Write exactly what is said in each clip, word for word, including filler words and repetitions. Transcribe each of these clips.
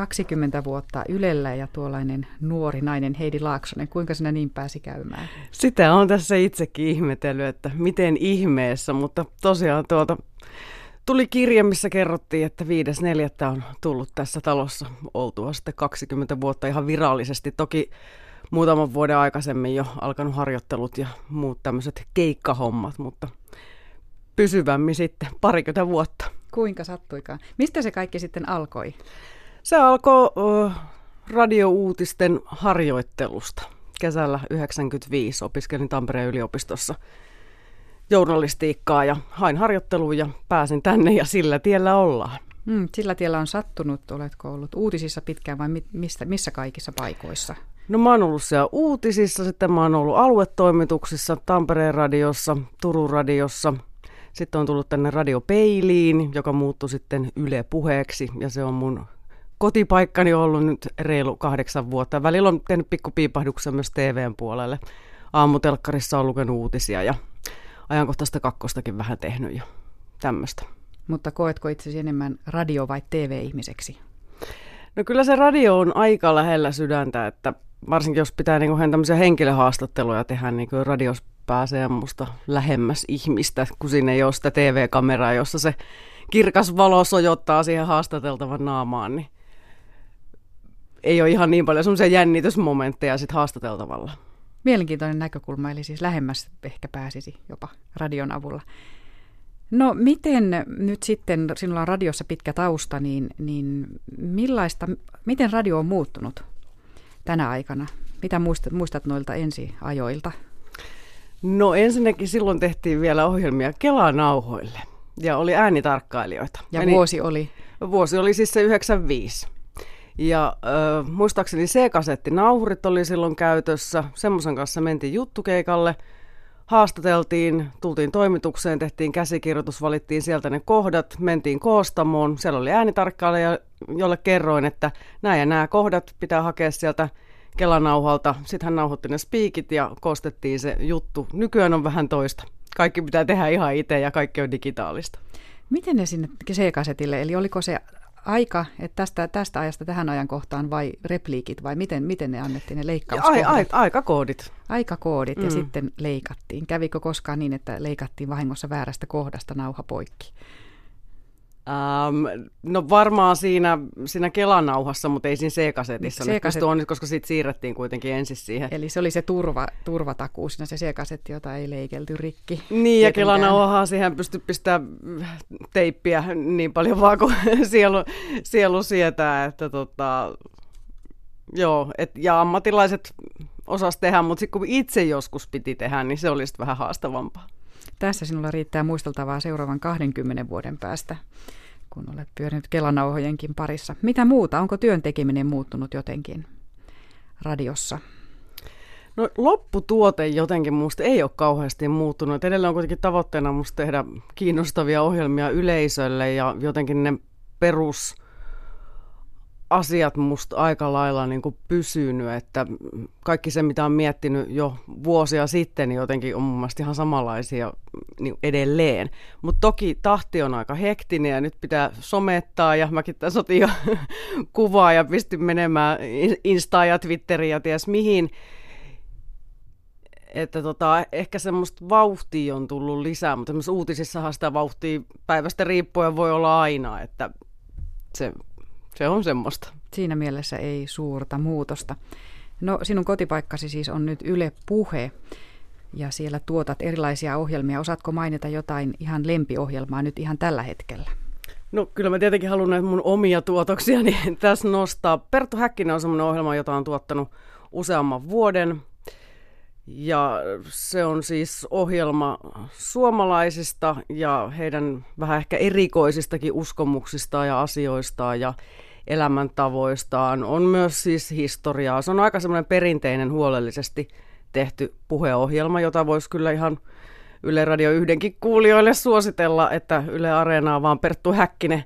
kaksikymmentä vuotta Ylellä ja tuollainen nuori nainen Heidi Laaksonen. Kuinka sinä niin pääsi käymään? Sitä on tässä itsekin ihmetellyt, että miten ihmeessä, mutta tosiaan tuota tuli kirja, missä kerrottiin, että viides neljättä on tullut tässä talossa oltua sitten kaksikymmentä vuotta ihan virallisesti. Toki muutaman vuoden aikaisemmin jo alkanut harjoittelut ja muut tämmöiset keikkahommat, mutta pysyvämmin sitten parikymmentä vuotta. Kuinka sattuikaan? Mistä se kaikki sitten alkoi? Se alkoi uh, radiouutisten harjoittelusta. Kesällä yhdeksänkymmentäviisi opiskelin Tampereen yliopistossa journalistiikkaa ja hain harjoitteluun ja pääsin tänne ja sillä tiellä ollaan. Mm, sillä tiellä on sattunut. Oletko ollut uutisissa pitkään vai missä, missä kaikissa paikoissa? No mä oon ollut siellä uutisissa, sitten mä oon ollut aluetoimituksissa, Tampereen radiossa, Turun radiossa. Sitten on tullut tänne radiopeiliin, joka muuttui sitten Yle Puheeksi ja se on mun kotipaikkani ollut nyt reilu kahdeksan vuotta. Välillä on tehnyt pikkupiipahduksia myös T V:n puolelle. Aamutelkkarissa on lukenut uutisia ja ajankohtaista kakkostakin vähän tehnyt ja tämmöistä. Mutta koetko itsesi enemmän radio- vai T V-ihmiseksi? No kyllä se radio on aika lähellä sydäntä, että varsinkin jos pitää niinku tämmöisiä henkilöhaastatteluja tehdä, niin kyllä radios pääsee musta lähemmäs ihmistä, kun siinä ei ole sitä T V-kameraa, jossa se kirkas valo sojottaa siihen haastateltavan naamaan, niin ei ole ihan niin paljon semmoisia jännitysmomentteja sit haastateltavalla. Mielenkiintoinen näkökulma, eli siis lähemmäs ehkä pääsisi jopa radion avulla. No miten nyt sitten, sinulla on radiossa pitkä tausta, niin, niin millaista, miten radio on muuttunut tänä aikana? Mitä muistat, muistat noilta ensiajoilta? No ensinnäkin silloin tehtiin vielä ohjelmia Kela-nauhoille ja oli äänitarkkailijoita. Ja Eli, vuosi oli? Vuosi oli siis se yhdeksänkymmentäviisi. Ja äh, muistaakseni C-kasettinauhurit oli silloin käytössä. Semmoisen kanssa mentiin juttukeikalle, haastateltiin, tultiin toimitukseen, tehtiin käsikirjoitus, valittiin sieltä ne kohdat, mentiin koostamoon. Siellä oli äänitarkkailija, jolle kerroin, että nämä ja nämä kohdat pitää hakea sieltä Kelanauhalta. Sitten hän nauhoitti ne spiikit ja koostettiin se juttu. Nykyään on vähän toista. Kaikki pitää tehdä ihan itse ja kaikki on digitaalista. Miten ne sinne C-kasetille? Eli oliko se aika, että tästä, tästä ajasta tähän ajankohtaan vai repliikit vai miten, miten ne annettiin ne leikkauskoodit? Ai, ai, aikakoodit. Aikakoodit ja mm. sitten leikattiin. Kävikö koskaan niin, että leikattiin vahingossa väärästä kohdasta nauha poikki? Um, no varmaan siinä, siinä Kelanauhassa, mutta ei siinä C-kasetissa. C-kaset... on, koska siitä siirrettiin kuitenkin ensin siihen. Eli se oli se turva, turvatakuu siinä se C-kasetti, jota ei leikelty rikki. Niin ja Kelanauhahan siihen pystyi pistämään teippiä niin paljon vaan kuin sielu, sielu sietää. Että tota, joo, et, ja ammattilaiset osas tehdä, mutta sitten kun itse joskus piti tehdä, niin se oli sitten vähän haastavampaa. Tässä sinulla riittää muisteltavaa seuraavan kaksikymmentä vuoden päästä, kun olet pyörinyt Kelanauhojenkin parissa. Mitä muuta? Onko työn tekeminen muuttunut jotenkin radiossa? No lopputuote jotenkin musta ei ole kauheasti muuttunut. Edelleen on kuitenkin tavoitteena musta tehdä kiinnostavia ohjelmia yleisölle ja jotenkin ne perusasiat musta aika lailla niin kuin pysynyt. Että kaikki se, mitä on miettinyt jo vuosia sitten, niin jotenkin on mun mielestä ihan samanlaisia niin edelleen. Mutta toki tahti on aika hektinen ja nyt pitää somettaa ja mäkin tässä otin jo kuvaa ja pistin menemään Instaan ja Twitteriin ja ties mihin. Että tota, ehkä semmoista vauhtia on tullut lisää, mutta esimerkiksi uutisissahan sitä vauhtia päivästä riippuen voi olla aina, että se, se on semmoista. Siinä mielessä ei suurta muutosta. No sinun kotipaikkasi siis on nyt Yle Puhe ja siellä tuotat erilaisia ohjelmia. Osaatko mainita jotain ihan lempiohjelmaa nyt ihan tällä hetkellä? No kyllä mä tietenkin haluan näitä mun omia tuotoksiani tässä nostaa. Perttu Häkkinen on semmoinen ohjelma, jota on tuottanut useamman vuoden. Ja se on siis ohjelma suomalaisista ja heidän vähän ehkä erikoisistakin uskomuksistaan ja asioistaan ja elämäntavoistaan. On myös siis historiaa. Se on aika semmoinen perinteinen huolellisesti tehty puheohjelma, jota voisi kyllä ihan Yle Radio yhdenkin kuulijoille suositella, että Yle Areenaa vaan Perttu Häkkinen.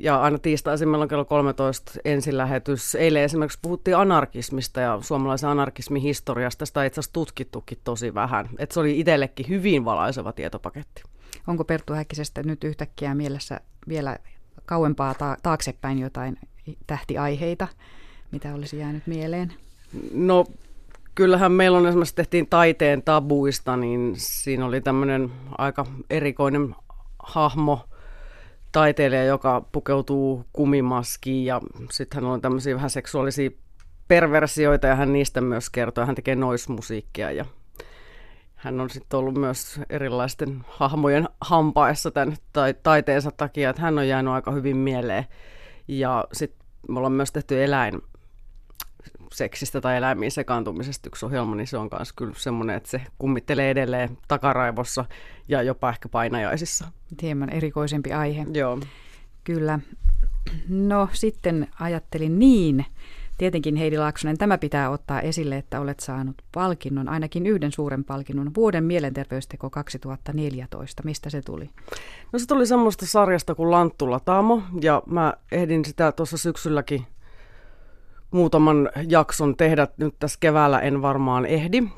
Ja aina tiistaisin meillä on kello kolmetoista ensilähetys. Eilen esimerkiksi puhuttiin anarkismista ja suomalaisen anarkismin historiasta. Sitä itse asiassa tutkittukin tosi vähän. Et se oli itsellekin hyvin valaiseva tietopaketti. Onko Perttu Häkkisestä nyt yhtäkkiä mielessä vielä kauempaa taaksepäin jotain tähtiaiheita, mitä olisi jäänyt mieleen? No kyllähän meillä on esimerkiksi tehtiin taiteen tabuista, niin siinä oli tämmöinen aika erikoinen hahmo, taiteilija, joka pukeutuu kumimaskiin ja sitten hän on tämmöisiä vähän seksuaalisia perversioita ja hän niistä myös kertoo. Hän tekee noise-musiikkia ja hän on sitten ollut myös erilaisten hahmojen hampaissa tämän taiteensa takia, että hän on jäänyt aika hyvin mieleen. Ja sitten me ollaan myös tehty eläinseksistä tai eläimiin sekaantumisesta yksi ohjelma, niin se on myös kyllä semmoinen, että se kummittelee edelleen takaraivossa ja jopa ehkä painajaisissa. Hieman erikoisempi aihe. Joo. Kyllä. No sitten ajattelin niin. Tietenkin Heidi Laaksonen, tämä pitää ottaa esille, että olet saanut palkinnon, ainakin yhden suuren palkinnon, vuoden mielenterveysteko kaksituhattaneljätoista. Mistä se tuli? No se tuli semmoista sarjasta kuin Lanttulataamo, ja mä ehdin sitä tuossa syksylläkin muutaman jakson tehdä. Nyt tässä keväällä en varmaan ehdi.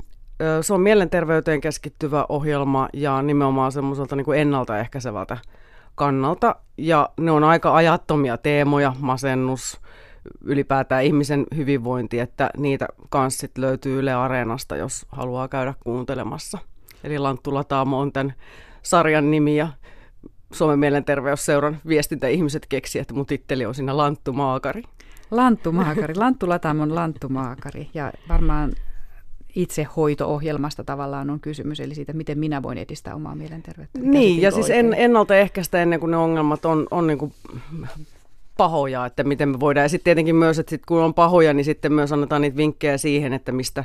Se on mielenterveyteen keskittyvä ohjelma ja nimenomaan semmoiselta niin kuin ennaltaehkäisevältä kannalta. Ja ne on aika ajattomia teemoja, masennus, ylipäätään ihmisen hyvinvointi, että niitä kans sit löytyy Yle Areenasta, jos haluaa käydä kuuntelemassa. Eli Lanttulataamo on tämän sarjan nimi ja Suomen Mielenterveysseuran viestintäihmiset keksivät, että mun titteli on siinä Lanttumaakari. Lanttumaakari, Lanttulataamon Lanttumaakari ja varmaan itsehoito-ohjelmasta tavallaan on kysymys, eli siitä, miten minä voin edistää omaa mielenterveyttä. Niin, ja siis en, ennaltaehkäistä ennen kuin ne ongelmat on, on niin kuin pahoja, että miten me voidaan. Ja sitten tietenkin myös, että sit kun on pahoja, niin sitten myös annetaan niitä vinkkejä siihen, että mistä,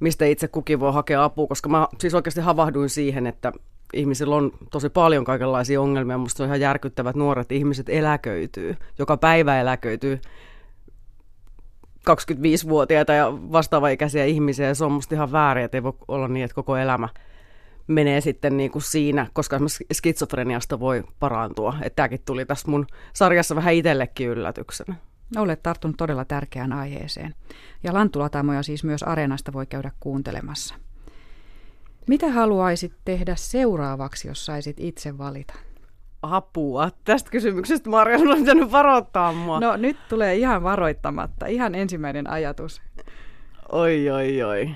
mistä itse kukin voi hakea apua, koska mä siis oikeasti havahduin siihen, että ihmisillä on tosi paljon kaikenlaisia ongelmia. Musta on ihan järkyttävät, että nuoret ihmiset eläköityy, joka päivä eläköityy kaksikymmentäviisivuotiaita ja vastaava-ikäisiä ihmisiä, ja se on musta ihan väärin, että ei voi olla niin, että koko elämä menee sitten niin kuin siinä, koska esimerkiksi skitsofreniasta voi parantua. Että tämäkin tuli tässä mun sarjassa vähän itsellekin yllätyksenä. Olet tarttunut todella tärkeään aiheeseen. Ja Lanttulatamoja siis myös Areenasta voi käydä kuuntelemassa. Mitä haluaisit tehdä seuraavaksi, jos saisit itse valita? Apua. Tästä kysymyksestä Marja on pitänyt varoittaa mua. No nyt tulee ihan varoittamatta. Ihan ensimmäinen ajatus. Oi, oi, oi.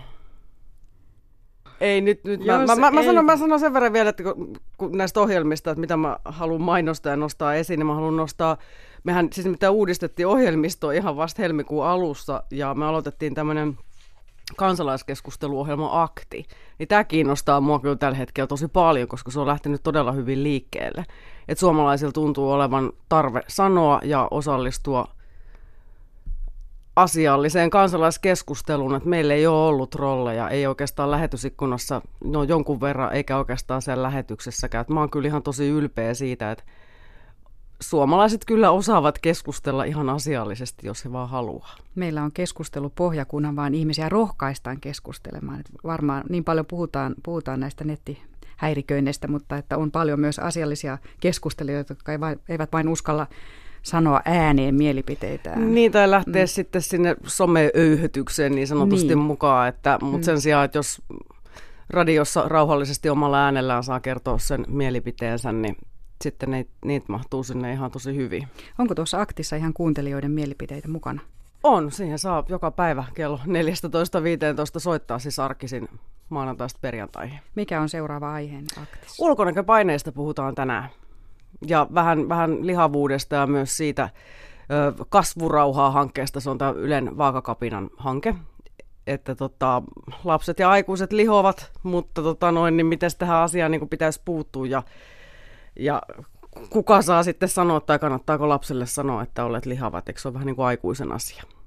Ei nyt, nyt mä, mä, mä, mä, sanon, mä sanon sen verran vielä, että kun, kun näistä ohjelmista, että mitä mä haluan mainostaa ja nostaa esiin, niin mä haluan nostaa, mehän siis mitä uudistettiin ohjelmistoa ihan vasta helmikuun alussa, ja me aloitettiin tämmöinen kansalaiskeskusteluohjelma Akti, niin tämä kiinnostaa mua kyllä tällä hetkellä tosi paljon, koska se on lähtenyt todella hyvin liikkeelle, että suomalaisilla tuntuu olevan tarve sanoa ja osallistua asialliseen kansalaiskeskusteluun, että meillä ei ole ollut rolleja, ei oikeastaan lähetysikkunassa, no jonkun verran, eikä oikeastaan sen lähetyksessäkään. Mä oon kyllä ihan tosi ylpeä siitä, että suomalaiset kyllä osaavat keskustella ihan asiallisesti, jos he vaan haluaa. Meillä on keskustelupohja, kunhan vaan ihmisiä rohkaistaan keskustelemaan. Että varmaan niin paljon puhutaan, puhutaan näistä nettihäiriköinneistä, mutta että on paljon myös asiallisia keskustelijoita, jotka eivät vain uskalla sanoa ääneen mielipiteitään. Niin, tai lähteä mm. sitten sinne someöyhötykseen niin sanotusti niin mukaan, että, mutta mm. sen sijaan, että jos radiossa rauhallisesti omalla äänellään saa kertoa sen mielipiteensä, niin sitten ne, niitä mahtuu sinne ihan tosi hyvin. Onko tuossa Aktissa ihan kuuntelijoiden mielipiteitä mukana? On, siihen saa joka päivä kello neljätoista viisitoista soittaa siis arkisin maanantaista perjantaihin. Mikä on seuraava aiheen Aktissa? Ulkonäköpaineista puhutaan tänään. Ja vähän, vähän lihavuudesta ja myös siitä kasvurauhaa-hankkeesta, se on tämä Ylen vaakakapinan hanke, että tota, lapset ja aikuiset lihovat, mutta tota noin, niin miten tähän asiaan niin pitäisi puuttua ja, ja kuka saa sitten sanoa tai kannattaako lapselle sanoa, että olet lihava, eikö se ole vähän niin kuin aikuisen asia.